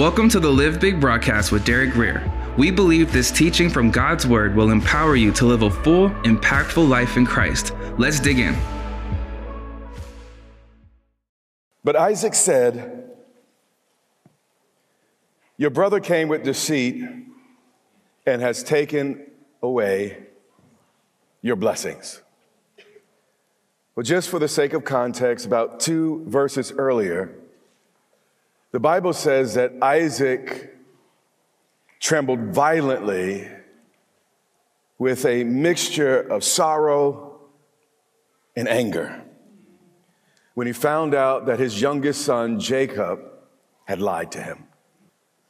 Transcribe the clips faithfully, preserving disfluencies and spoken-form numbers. Welcome to the Live Big Broadcast with Derek Grier. We believe this teaching from God's Word will empower you to live a full, impactful life in Christ. Let's dig in. But Isaac said, your brother came with deceit and has taken away your blessings. Well, just for the sake of context, about two verses earlier, the Bible says that Isaac trembled violently with a mixture of sorrow and anger when he found out that his youngest son, Jacob, had lied to him.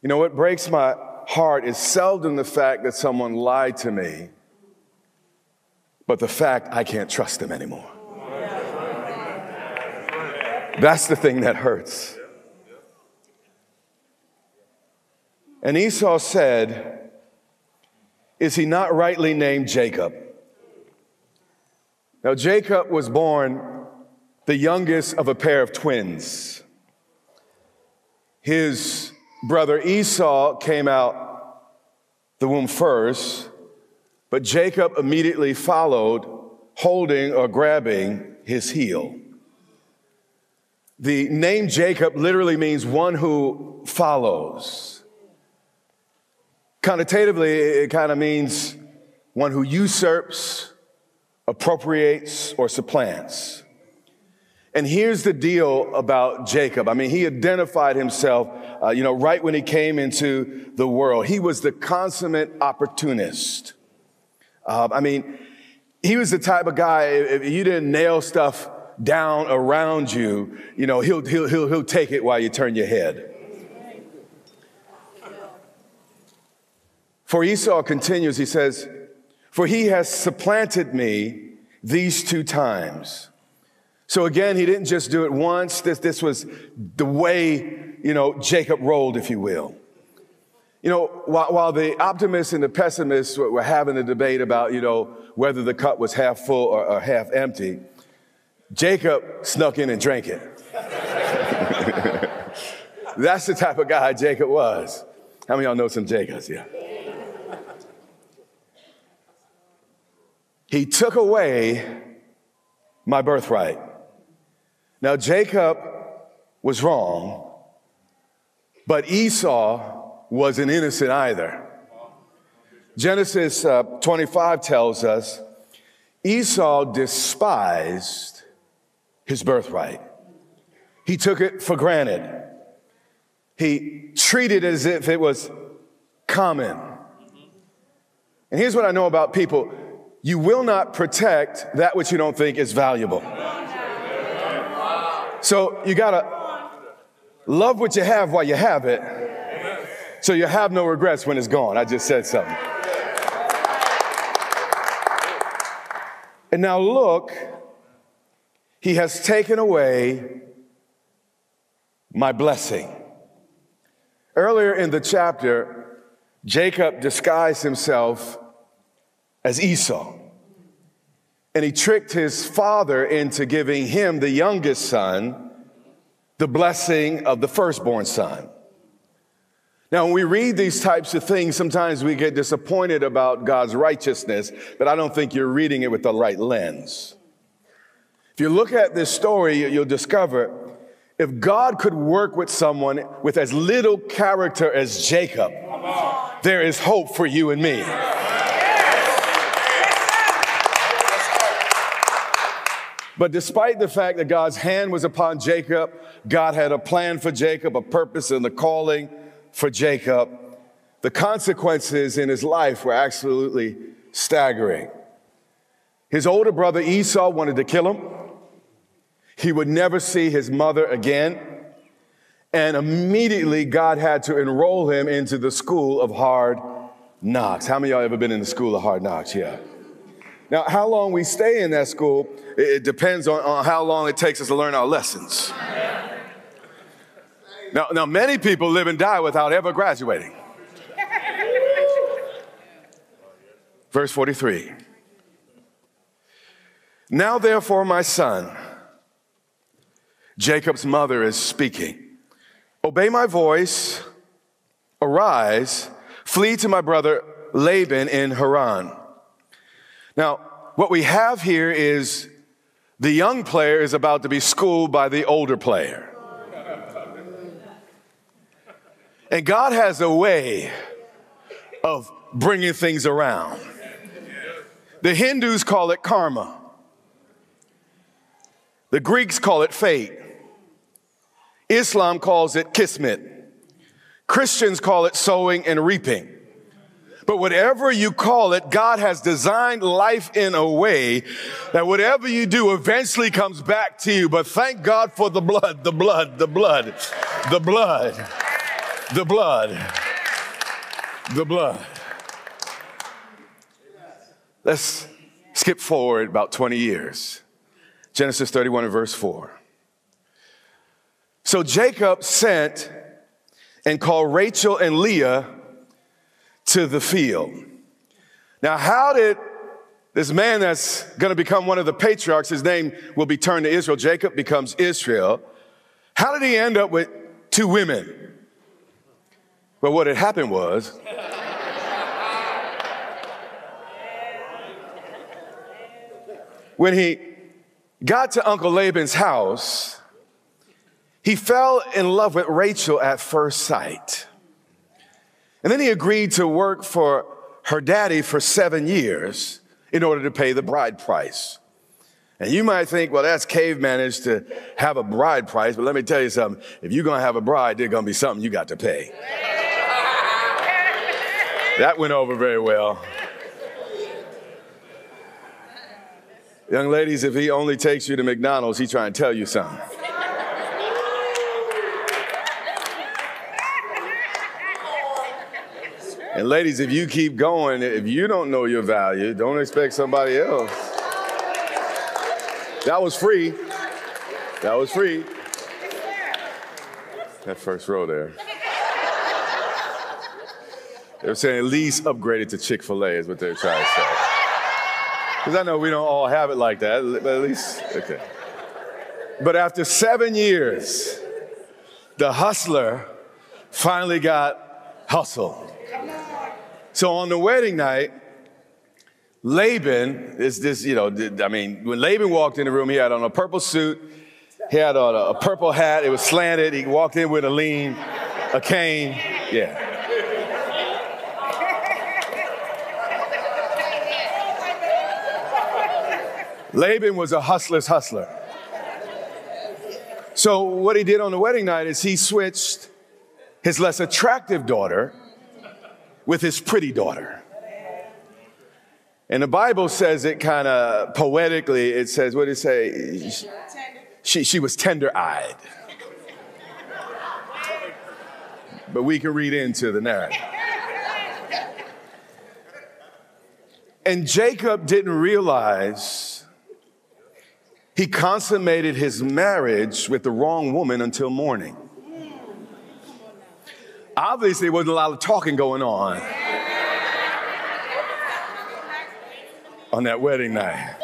You know, what breaks my heart is seldom the fact that someone lied to me, but the fact I can't trust them anymore. That's the thing that hurts. And Esau said, is he not rightly named Jacob? Now, Jacob was born the youngest of a pair of twins. His brother Esau came out the womb first, but Jacob immediately followed, holding or grabbing his heel. The name Jacob literally means one who follows. Connotatively, it kind of means one who usurps, appropriates, or supplants. And here's the deal about Jacob. I mean, he identified himself, uh, you know, right when he came into the world. He was the consummate opportunist. Uh, I mean, he was the type of guy, if you didn't nail stuff down around you, you know, he'll, he'll, he'll, he'll take it while you turn your head. For Esau continues, he says, for he has supplanted me these two times. So again, he didn't just do it once. This, this was the way, you know, Jacob rolled, if you will. You know, while, while the optimists and the pessimists were, were having a debate about, you know, whether the cup was half full or, or half empty, Jacob snuck in and drank it. That's the type of guy Jacob was. How many of y'all know some Jacobs? Yeah. He took away my birthright. Now, Jacob was wrong, but Esau wasn't innocent either. Genesis uh, twenty-five tells us Esau despised his birthright. He took it for granted. He treated it as if it was common. And here's what I know about people. You will not protect that which you don't think is valuable. So you gotta love what you have while you have it, so you have no regrets when it's gone. I just said something. And now look, he has taken away my blessing. Earlier in the chapter, Jacob disguised himself as Esau. And he tricked his father into giving him, the youngest son, the blessing of the firstborn son. Now, when we read these types of things, sometimes we get disappointed about God's righteousness, but I don't think you're reading it with the right lens. If you look at this story, you'll discover if God could work with someone with as little character as Jacob, there is hope for you and me. But despite the fact that God's hand was upon Jacob, God had a plan for Jacob, a purpose and a calling for Jacob. The consequences in his life were absolutely staggering. His older brother Esau wanted to kill him. He would never see his mother again. And immediately God had to enroll him into the school of hard knocks. How many of y'all ever been in the school of hard knocks? Yeah. Now, how long we stay in that school, it depends on, on how long it takes us to learn our lessons. Now, now, many people live and die without ever graduating. Verse forty-three. Now, therefore, my son, Jacob's mother is speaking. Obey my voice arise, flee to my brother Laban in Haran. Now, what we have here is the young player is about to be schooled by the older player. And God has a way of bringing things around. The Hindus call it karma. The Greeks call it fate. Islam calls it kismet. Christians call it sowing and reaping. But whatever you call it, God has designed life in a way that whatever you do eventually comes back to you. But thank God for the blood, the blood, the blood, the blood, the blood, the blood. Let's skip forward about twenty years. Genesis thirty-one and verse four. So Jacob sent and called Rachel and Leah to the field. Now, how did this man that's going to become one of the patriarchs, his name will be turned to Israel, Jacob becomes Israel. How did he end up with two women? Well, what had happened was, when he got to Uncle Laban's house, he fell in love with Rachel at first sight. And then he agreed to work for her daddy for seven years in order to pay the bride price. And you might think, well, that's cavemanish to have a bride price, but let me tell you something. If you're going to have a bride, there's going to be something you got to pay. That went over very well. Young ladies, if he only takes you to McDonald's, he's trying to tell you something. And ladies, if you keep going, if you don't know your value, don't expect somebody else. That was free. That was free. That first row there. They were saying at least upgraded to Chick-fil-A is what they were trying to say. Because I know we don't all have it like that, but at least, okay. But after seven years, the hustler finally got hustled. So on the wedding night, Laban, this, this, you know, I mean, when Laban walked in the room, he had on a purple suit, he had on a, a purple hat, it was slanted, he walked in with a lean, a cane, yeah. Laban was a hustler's hustler. So what he did on the wedding night is he switched his less attractive daughter with his pretty daughter. And the Bible says it kind of poetically. It says, what did it say? She, she was tender-eyed. But we can read into the narrative. And Jacob didn't realize he consummated his marriage with the wrong woman until morning. Obviously, there wasn't a lot of talking going on on that wedding night.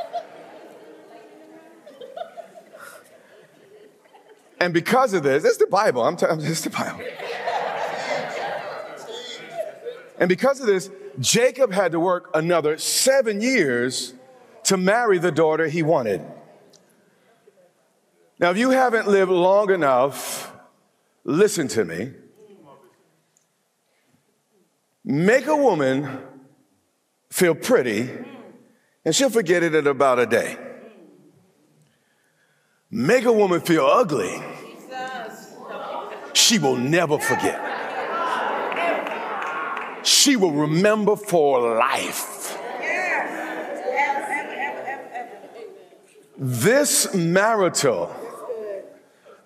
And because of this, it's the Bible. I'm telling you, it's the Bible. And because of this, Jacob had to work another seven years to marry the daughter he wanted. Now, if you haven't lived long enough, listen to me. Make a woman feel pretty, and she'll forget it in about a day. Make a woman feel ugly, she will never forget. She will remember for life. This marital,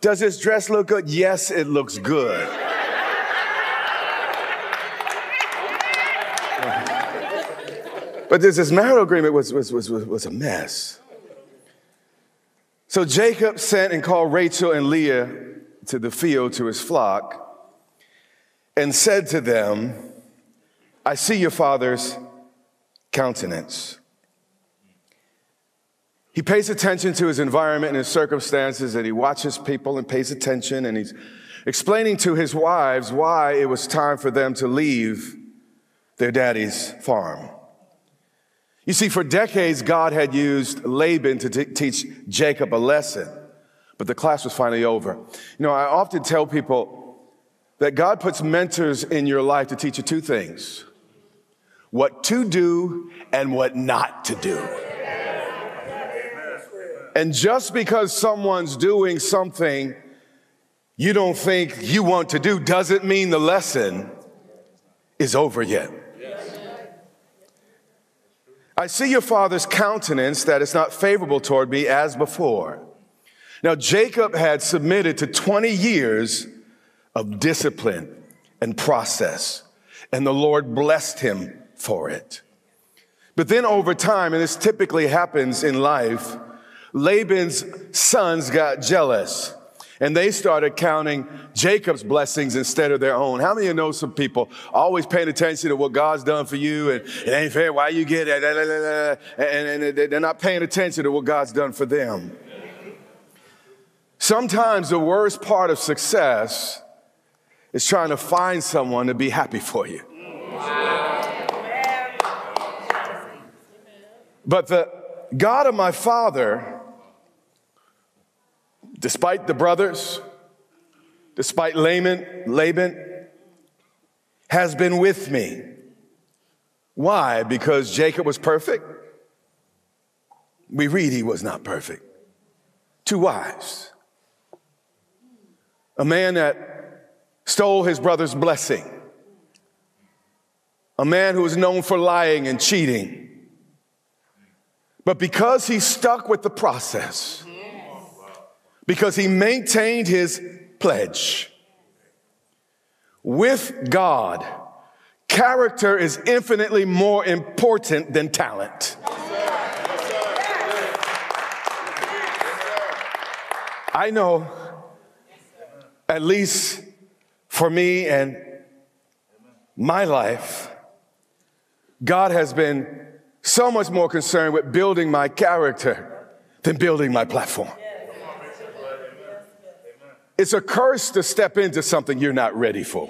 does this dress look good? Yes, it looks good. But this, this marital agreement was, was, was, was a mess. So Jacob sent and called Rachel and Leah to the field to his flock and said to them, I see your father's countenance. He pays attention to his environment and his circumstances, and he watches people and pays attention, and he's explaining to his wives why it was time for them to leave their daddy's farm. You see, for decades, God had used Laban to t- teach Jacob a lesson, but the class was finally over. You know, I often tell people that God puts mentors in your life to teach you two things: what to do and what not to do. And just because someone's doing something you don't think you want to do doesn't mean the lesson is over yet. I see your father's countenance that is not favorable toward me as before. Now, Jacob had submitted to twenty years of discipline and process, and the Lord blessed him for it. But then over time, and this typically happens in life, Laban's sons got jealous, and they started counting Jacob's blessings instead of their own. How many of you know some people always paying attention to what God's done for you, and it ain't fair, why you get it, and they're not paying attention to what God's done for them. Sometimes the worst part of success is trying to find someone to be happy for you. Wow. But the God of my father, despite the brothers, despite Laban, Laban, has been with me. Why? Because Jacob was perfect? We read he was not perfect. Two wives. A man that stole his brother's blessing. A man who was known for lying and cheating. But because he stuck with the process, yes. Because he maintained his pledge, with God, character is infinitely more important than talent. Yes, sir. Yes, sir. Yes. I know, at least for me and my life, God has been so much more concerned with building my character than building my platform. It's a curse to step into something you're not ready for.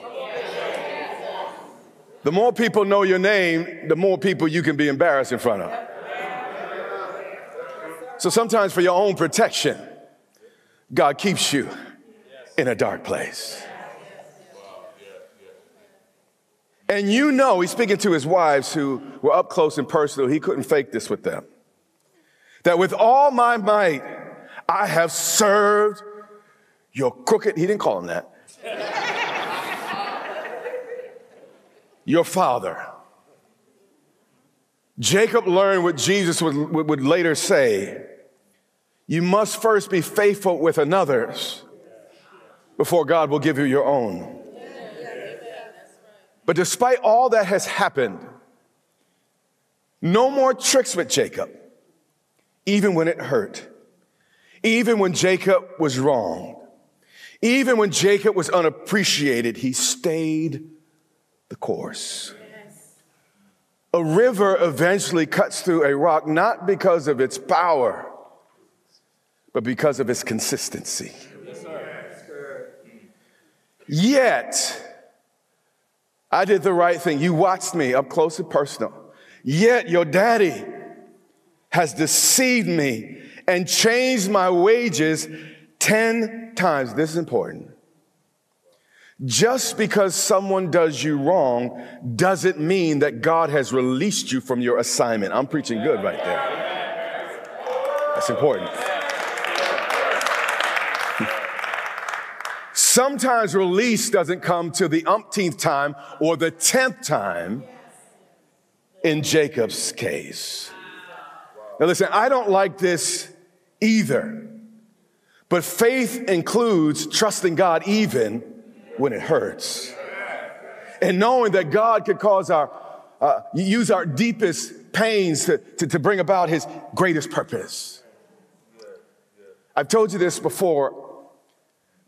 The more people know your name, the more people you can be embarrassed in front of. So sometimes for your own protection, God keeps you in a dark place. And you know, he's speaking to his wives who were up close and personal. He couldn't fake this with them. That with all my might, I have served your crooked, he didn't call him that, your father. Jacob learned what Jesus would, would later say, you must first be faithful with another's before God will give you your own. But despite all that has happened, no more tricks with Jacob, even when it hurt, even when Jacob was wrong, even when Jacob was unappreciated, he stayed the course. Yes. A river eventually cuts through a rock, not because of its power, but because of its consistency. Yes, sir. Yet, I did the right thing. You watched me up close and personal. Yet your daddy has deceived me and changed my wages ten times. This is important. Just because someone does you wrong doesn't mean that God has released you from your assignment. I'm preaching good right there. That's important. Sometimes release doesn't come till the umpteenth time or the tenth time in Jacob's case. Now listen, I don't like this either, but faith includes trusting God even when it hurts. And knowing that God could cause our, uh, use our deepest pains to, to, to bring about his greatest purpose. I've told you this before.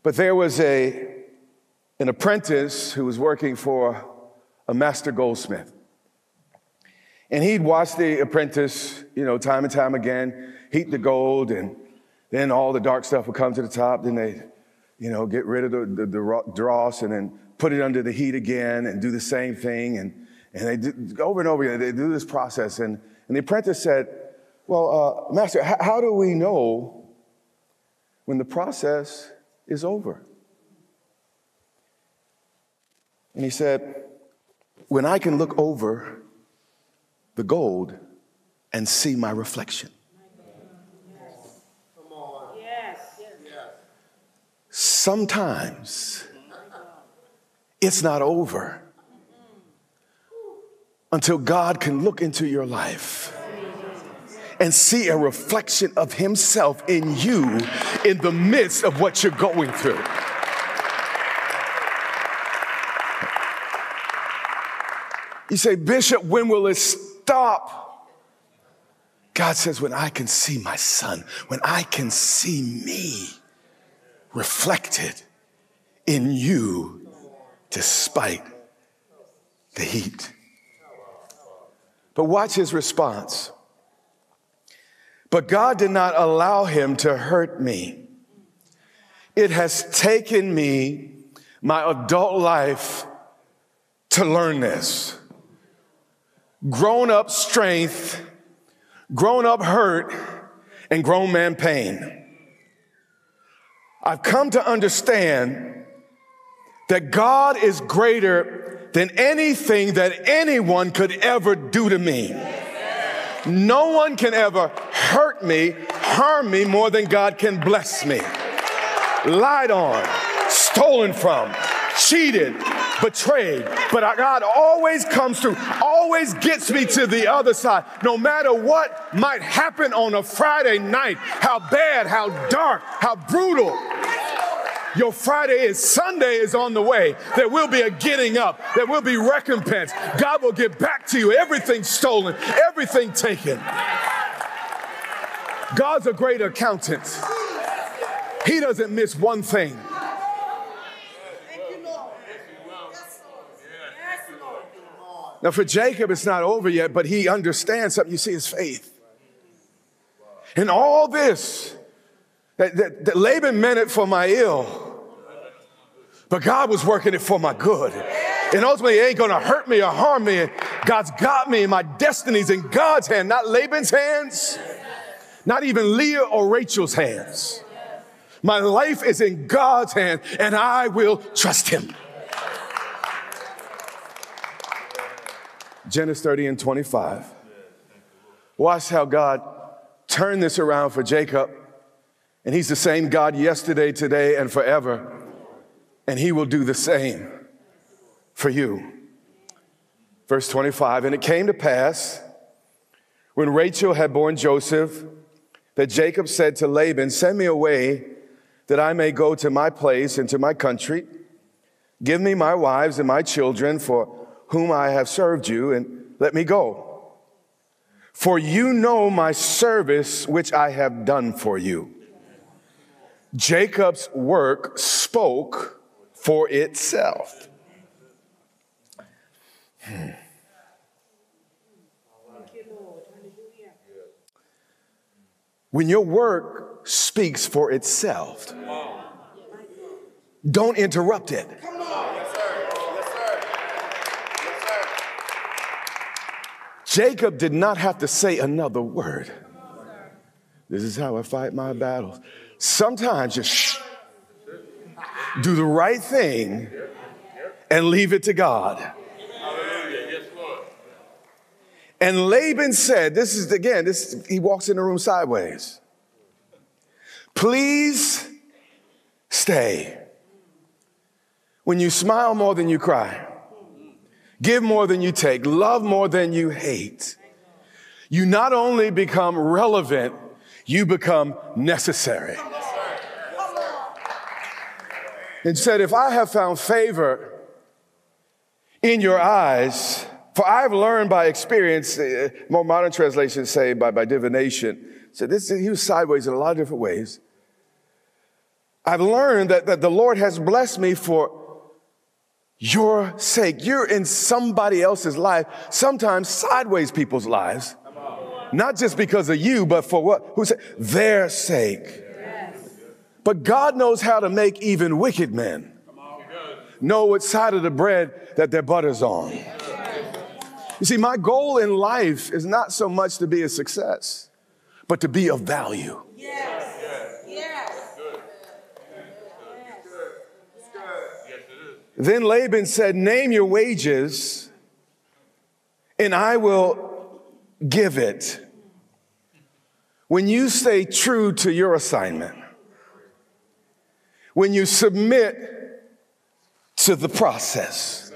But there was a, an apprentice who was working for a master goldsmith. And he'd watch the apprentice, you know, time and time again, heat the gold, and then all the dark stuff would come to the top. Then they'd you know, get rid of the, the, the dross and then put it under the heat again and do the same thing. And, and they do over and over again, they do this process. And, and the apprentice said, well, uh, Master, h- how do we know when the process is over? And he said, when I can look over the gold and see my reflection. Sometimes it's not over until God can look into your life and see a reflection of himself in you in the midst of what you're going through. You say, Bishop, when will it stop? God says, when I can see my son, when I can see me reflected in you despite the heat. But watch his response. But God did not allow him to hurt me. It has taken me my adult life to learn this. Grown up strength, grown up hurt, and grown man pain. I've come to understand that God is greater than anything that anyone could ever do to me. No one can ever hurt me, harm me more than God can bless me. Lied on, stolen from, cheated, betrayed, but God always comes through, always gets me to the other side. No matter what might happen on a Friday night, how bad, how dark, how brutal your Friday is, Sunday is on the way. There will be a getting up. There will be recompense. God will get back to you. Everything stolen, everything taken. God's a great accountant. He doesn't miss one thing. Now, for Jacob, it's not over yet, but he understands something. You see his faith. And all this, that, that, that Laban meant it for my ill, but God was working it for my good. And ultimately, it ain't going to hurt me or harm me. God's got me, and my destiny's in God's hand, not Laban's hands, not even Leah or Rachel's hands. My life is in God's hand, and I will trust him. Genesis thirty and twenty-five. Watch how God turned this around for Jacob. And he's the same God yesterday, today, and forever. And he will do the same for you. Verse twenty-five, and it came to pass when Rachel had borne Joseph that Jacob said to Laban, send me away that I may go to my place and to my country. Give me my wives and my children for whom I have served you, and let me go. For you know my service, which I have done for you. Jacob's work spoke for itself. Hmm. When your work speaks for itself, don't interrupt it. Jacob did not have to say another word. This is how I fight my battles. Sometimes just shh, do the right thing and leave it to God. And Laban said, this is, again, this, he walks in the room sideways. Please stay. When you smile more than you cry. Give more than you take. Love more than you hate. You not only become relevant, you become necessary. And said, if I have found favor in your eyes, for I have learned by experience, more modern translations say by, by divination. So this, he was sideways in a lot of different ways. I've learned that, that the Lord has blessed me for your sake. You're in somebody else's life, sometimes sideways people's lives, not just because of you, but for what? Who said their sake? Yes. But God knows how to make even wicked men know what side of the bread that their butter's on. You see, my goal in life is not so much to be a success, but to be of value. Yes. Yes. Good. Good. Good. Then Laban said, name your wages and I will give it. When you stay true to your assignment, when you submit to the process,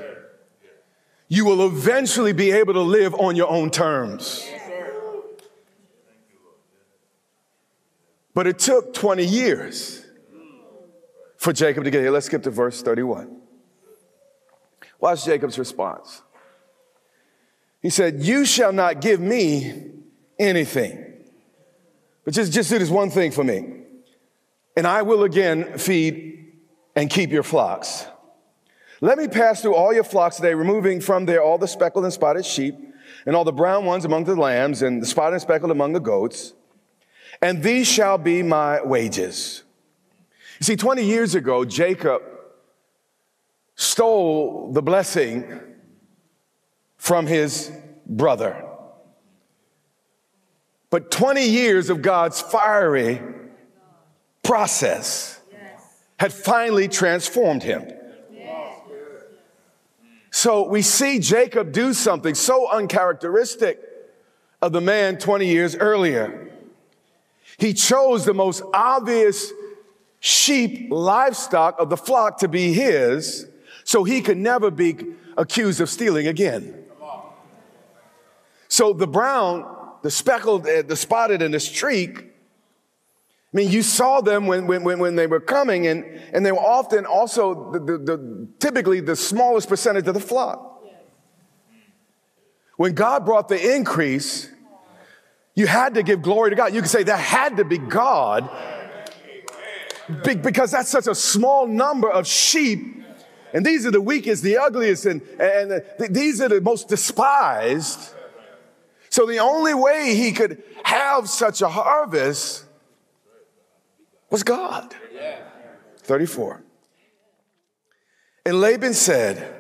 you will eventually be able to live on your own terms. But it took twenty years for Jacob to get here. Let's skip to verse thirty-one. Watch Jacob's response. He said, you shall not give me anything, but just, just do this one thing for me, and I will again feed and keep your flocks. Let me pass through all your flocks today, removing from there all the speckled and spotted sheep and all the brown ones among the lambs and the spotted and speckled among the goats. And these shall be my wages. You see, twenty years ago, Jacob stole the blessing from his brother. But twenty years of God's fiery process had finally transformed him. So we see Jacob do something so uncharacteristic of the man twenty years earlier. He chose the most obvious sheep livestock of the flock to be his, so he could never be accused of stealing again. So the brown, the speckled, the spotted, and the streak, I mean, you saw them when, when, when they were coming, and, and they were often also the, the, the, typically the smallest percentage of the flock. When God brought the increase, you had to give glory to God. You could say that had to be God, because that's such a small number of sheep, and these are the weakest, the ugliest, and, and the, these are the most despised. So the only way he could have such a harvest was God. thirty-four. And Laban said,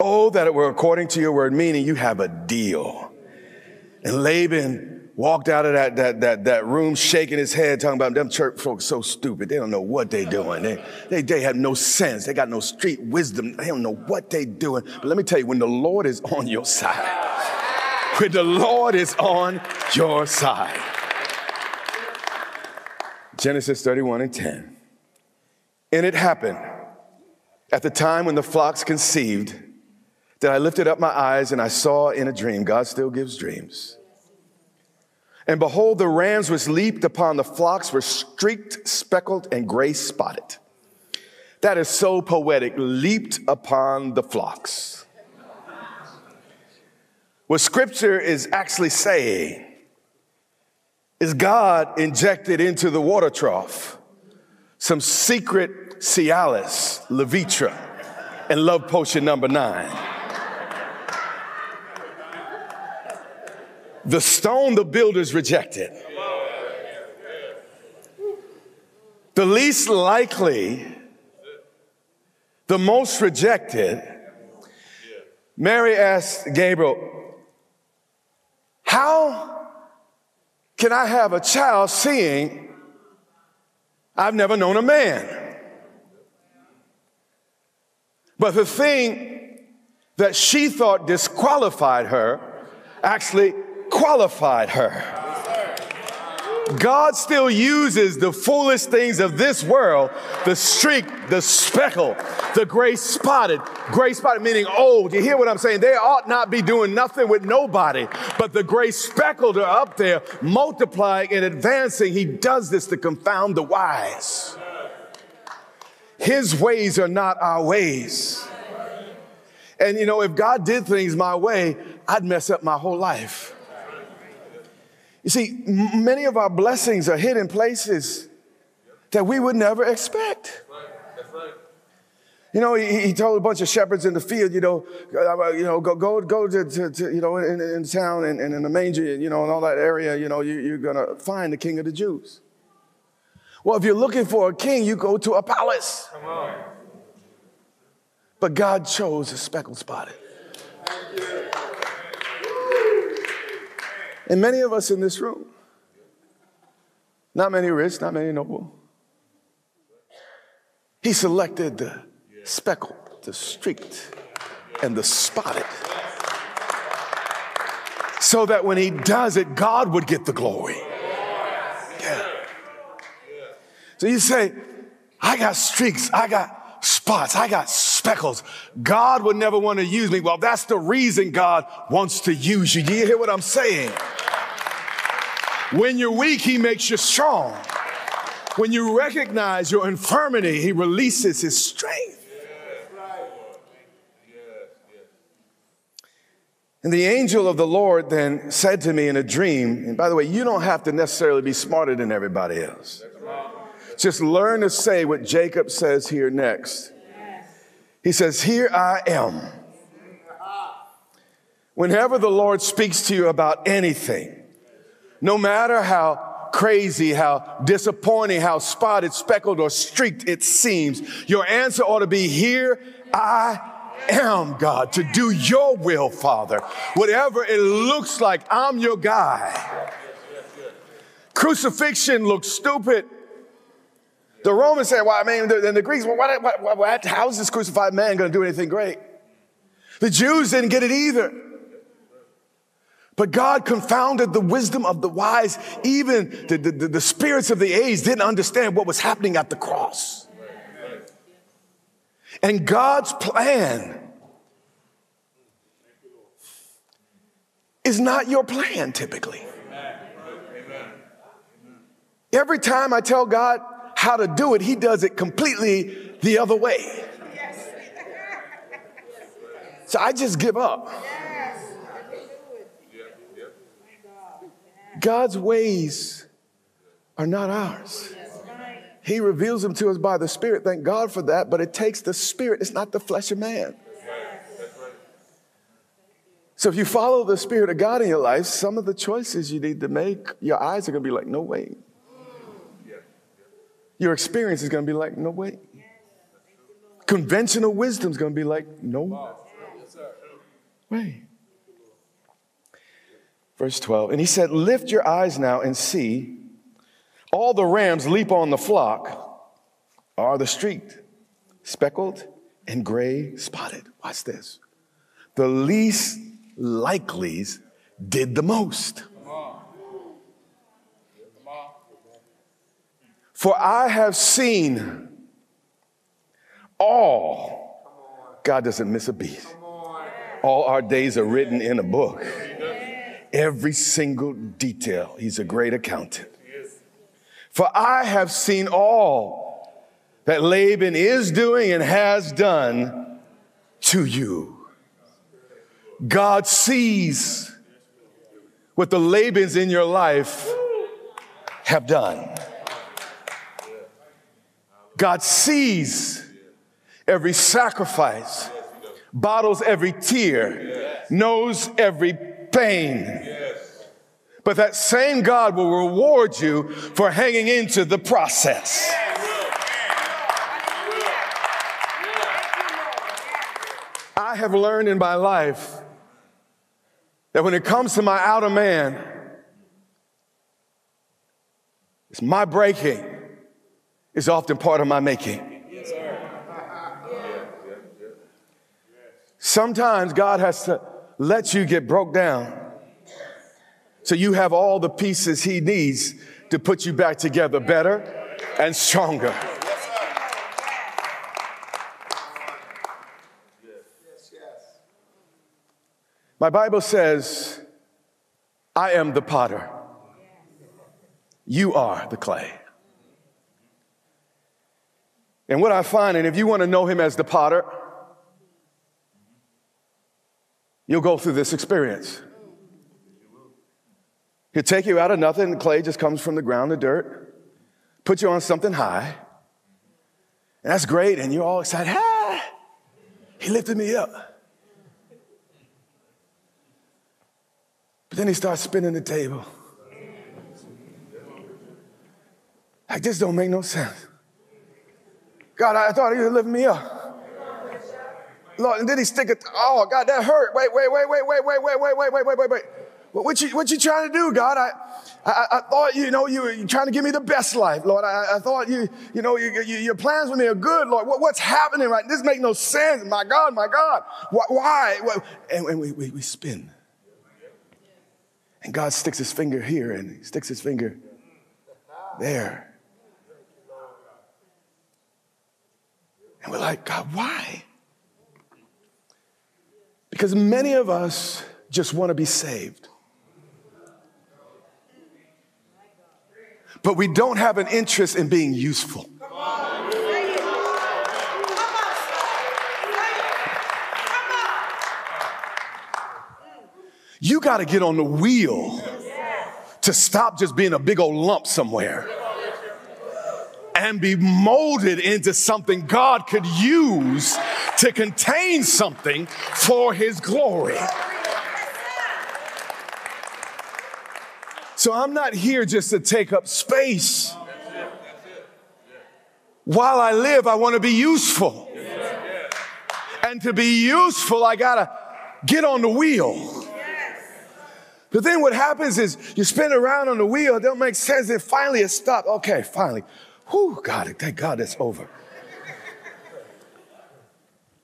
oh, that it were according to your word, meaning you have a deal. And Laban walked out of that, that, that, that room shaking his head, talking about them church folks so stupid. They don't know what they're doing. They, they, they have no sense. They got no street wisdom. They don't know what they're doing. But let me tell you, when the Lord is on your side, when the Lord is on your side, Genesis thirty-one and ten. And it happened at the time when the flocks conceived that I lifted up my eyes and I saw in a dream. God still gives dreams. And behold, the rams which leaped upon the flocks were streaked, speckled, and gray spotted. That is so poetic. Leaped upon the flocks. What scripture is actually saying is God injected into the water trough some secret Cialis, Levitra, and love potion number nine. The stone the builders rejected, the least likely, the most rejected. Mary asked Gabriel, how can I have a child seeing I've never known a man? But the thing that she thought disqualified her actually qualified her. God still uses the foolish things of this world, the streak, the speckle, the gray spotted, gray spotted meaning old. You hear what I'm saying? They ought not be doing nothing with nobody, but the gray speckled are up there multiplying and advancing. He does this to confound the wise. His ways are not our ways. And you know, if God did things my way, I'd mess up my whole life. You see, m- many of our blessings are hidden places that we would never expect. You know, he, he told a bunch of shepherds in the field, you know, you know, go go go to, to, to you know in, in town and, and in the manger, you know, in all that area, you know, you, you're gonna find the King of the Jews. Well, if you're looking for a king, you go to a palace. Come on. But God chose a speckled spotted. And many of us in this room, not many rich, not many noble. He selected the speckled, the streaked, and the spotted. So that when he does it, God would get the glory. Yeah. So you say, I got streaks, I got spots, I got speckles. God would never want to use me. Well, that's the reason God wants to use you. Do you hear what I'm saying? When you're weak, he makes you strong. When you recognize your infirmity, he releases his strength. And the angel of the Lord then said to me in a dream, and by the way, you don't have to necessarily be smarter than everybody else. Just learn to say what Jacob says here next. He says, here I am. Whenever the Lord speaks to you about anything, no matter how crazy, how disappointing, how spotted, speckled, or streaked it seems, your answer ought to be, here I am. am, God, to do your will, Father. Whatever it looks like, I'm your guy. Crucifixion looks stupid. The Romans said, well, I mean, then the Greeks, well, what, what, what, how is this crucified man going to do anything great? The Jews didn't get it either. But God confounded the wisdom of the wise. Even the, the, the spirits of the age didn't understand what was happening at the cross. And God's plan is not your plan typically. Every time I tell God how to do it, he does it completely the other way. So I just give up. God's ways are not ours. He reveals them to us by the Spirit. Thank God for that. But it takes the Spirit. It's not the flesh of man. So if you follow the Spirit of God in your life, some of the choices you need to make, your eyes are going to be like, no way. Your experience is going to be like, no way. Conventional wisdom is going to be like, no way. Verse twelve, and he said, lift your eyes now and see. All the rams leap on the flock are the streaked, speckled, and gray spotted. Watch this. The least likelies did the most. For I have seen all, God doesn't miss a beat. All our days are written in a book. Every single detail. He's a great accountant. For I have seen all that Laban is doing and has done to you. God sees what the Labans in your life have done. God sees every sacrifice, bottles every tear, knows every pain. But that same God will reward you for hanging into the process. I have learned in my life that when it comes to my outer man, it's my breaking is often part of my making. Sometimes God has to let you get broke down. So you have all the pieces he needs to put you back together better and stronger. My Bible says, I am the potter. You are the clay. And what I find, and if you want to know him as the potter, you'll go through this experience. He'll take you out of nothing. The clay just comes from the ground, the dirt. Put you on something high. And that's great. And you're all excited. Hey, he lifted me up. But then he starts spinning the table. Like, this don't make no sense. God, I thought he would lift me up. Lord, and then he stick it, oh, God, that hurt. Wait, wait, wait, wait, wait, wait, wait, wait, wait, wait, wait, wait, wait. What you, what you trying to do, God? I, I, I thought, you know, you were trying to give me the best life, Lord. I, I thought, you you know, you, you, your plans with me are good, Lord. What, what's happening right now? This makes no sense. My God, my God. Why? Why? And, and we, we, we spin. And God sticks his finger here and he sticks his finger there. And we're like, God, why? Because many of us just want to be saved. But we don't have an interest in being useful. Come on. Come on. Come on. You got to get on the wheel to stop just being a big old lump somewhere and be molded into something God could use to contain something for his glory. So I'm not here just to take up space. While I live, I want to be useful. And to be useful, I got to get on the wheel. But then what happens is you spin around on the wheel. It don't make sense. Then finally it stopped. Okay, finally. Whew, God, thank God that's over.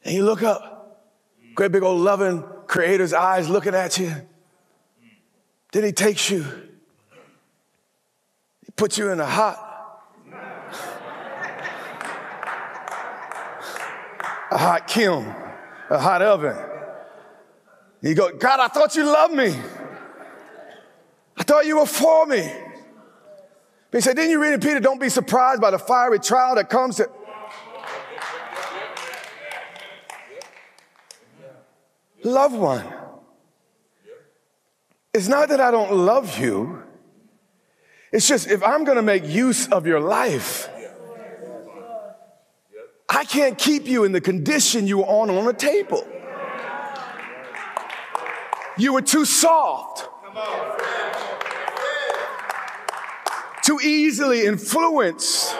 And you look up, great big old loving creator's eyes looking at you. Then he takes you. He puts you in a hot, a hot kiln, a hot oven. You go, God, I thought you loved me. I thought you were for me. But he said, didn't you read in Peter, don't be surprised by the fiery trial that comes to... Loved one. It's not that I don't love you. It's just if I'm going to make use of your life, I can't keep you in the condition you were on on the table. You were too soft. Too easily influenced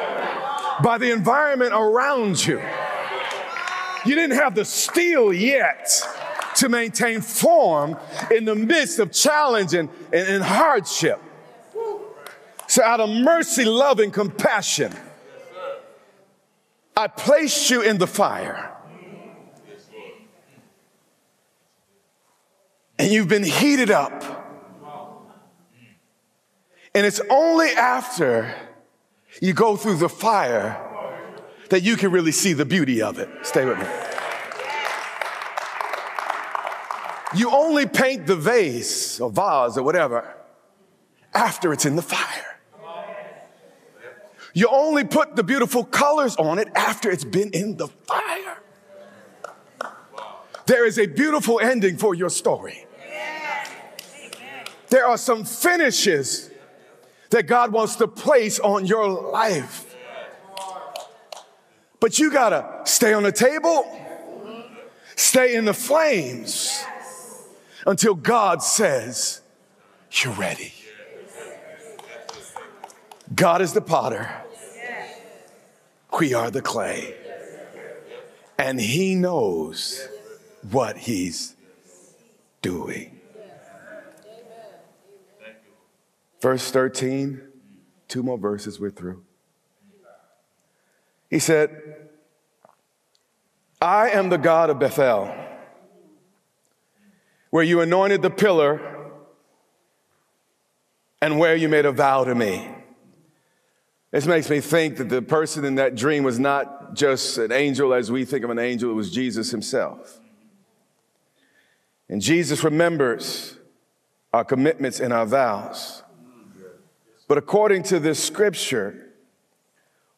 by the environment around you. You didn't have the steel yet to maintain form in the midst of challenge and, and, and hardship. So out of mercy, love, and compassion, I placed you in the fire. And you've been heated up. And it's only after you go through the fire that you can really see the beauty of it. Stay with me. You only paint the vase or vase or whatever after it's in the fire. You only put the beautiful colors on it after it's been in the fire. There is a beautiful ending for your story. There are some finishes that God wants to place on your life. But you gotta stay on the table, stay in the flames, until God says, you're ready. God is the potter. We are the clay. And he knows what he's doing. Verse thirteen, two more verses, we're through. He said, I am the God of Bethel, where you anointed the pillar and where you made a vow to me. This makes me think that the person in that dream was not just an angel as we think of an angel, it was Jesus himself. And Jesus remembers our commitments and our vows. But according to this scripture,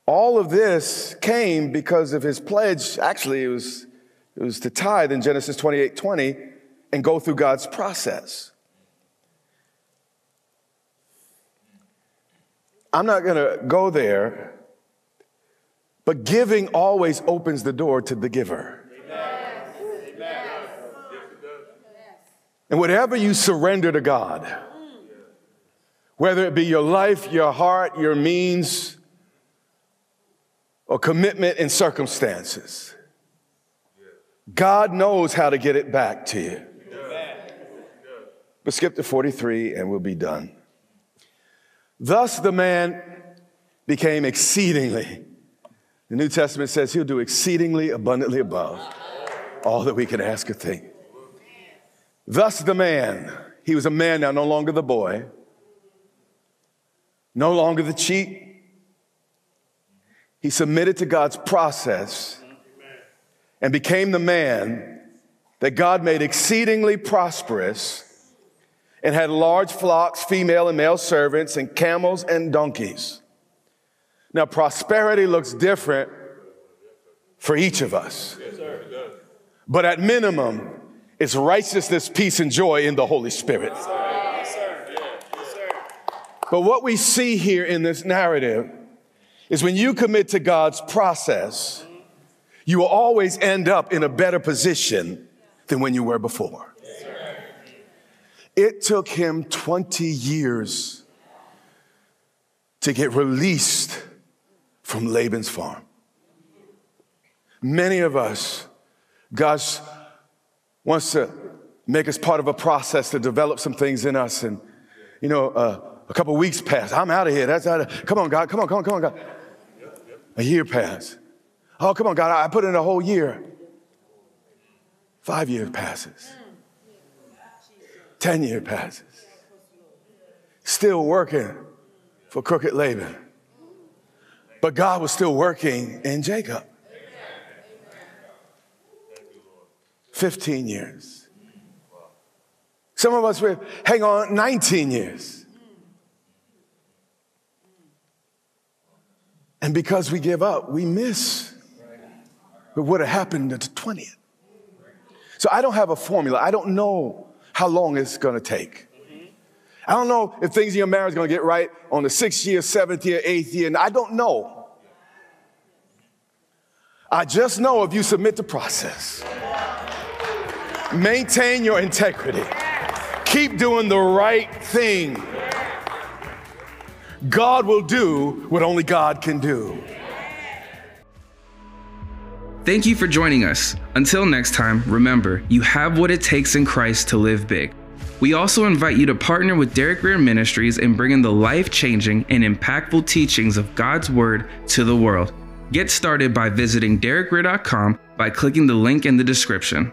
all of this came because of his pledge. Actually, it was, it was to tithe in Genesis twenty-eight twenty, and go through God's process. I'm not going to go there, but giving always opens the door to the giver. Yes. Yes. And whatever you surrender to God, whether it be your life, your heart, your means, or commitment in circumstances, God knows how to get it back to you. But skip to forty-three and we'll be done. Thus the man became exceedingly. The New Testament says he'll do exceedingly abundantly above all that we can ask or think. Thus the man, he was a man now, no longer the boy, no longer the cheat. He submitted to God's process and became the man that God made exceedingly prosperous and had large flocks, female and male servants, and camels and donkeys. Now, prosperity looks different for each of us. But at minimum, it's righteousness, peace, and joy in the Holy Spirit. But what we see here in this narrative is when you commit to God's process, you will always end up in a better position than when you were before. It took him twenty years to get released from Laban's farm. Many of us, God wants to make us part of a process to develop some things in us. And, you know, uh, a couple weeks pass. I'm out of here. That's out of, come on, God. Come on, come on, come on, God. A year passed. Oh, come on, God. I put in a whole year. Five years passes. Ten years passes. Still working for crooked Laban. But God was still working in Jacob. fifteen years. Some of us were, hang on, nineteen years. And because we give up, we miss what would have happened at the twentieth. So I don't have a formula. I don't know how long it's going to take. I don't know if things in your marriage are going to get right on the sixth year, seventh year, eighth year. And I don't know. I just know if you submit the process, maintain your integrity, keep doing the right thing, God will do what only God can do. Thank you for joining us. Until next time, remember, you have what it takes in Christ to live big. We also invite you to partner with Derek Grier Ministries in bringing the life-changing and impactful teachings of God's Word to the world. Get started by visiting Derek Grier dot com by clicking the link in the description.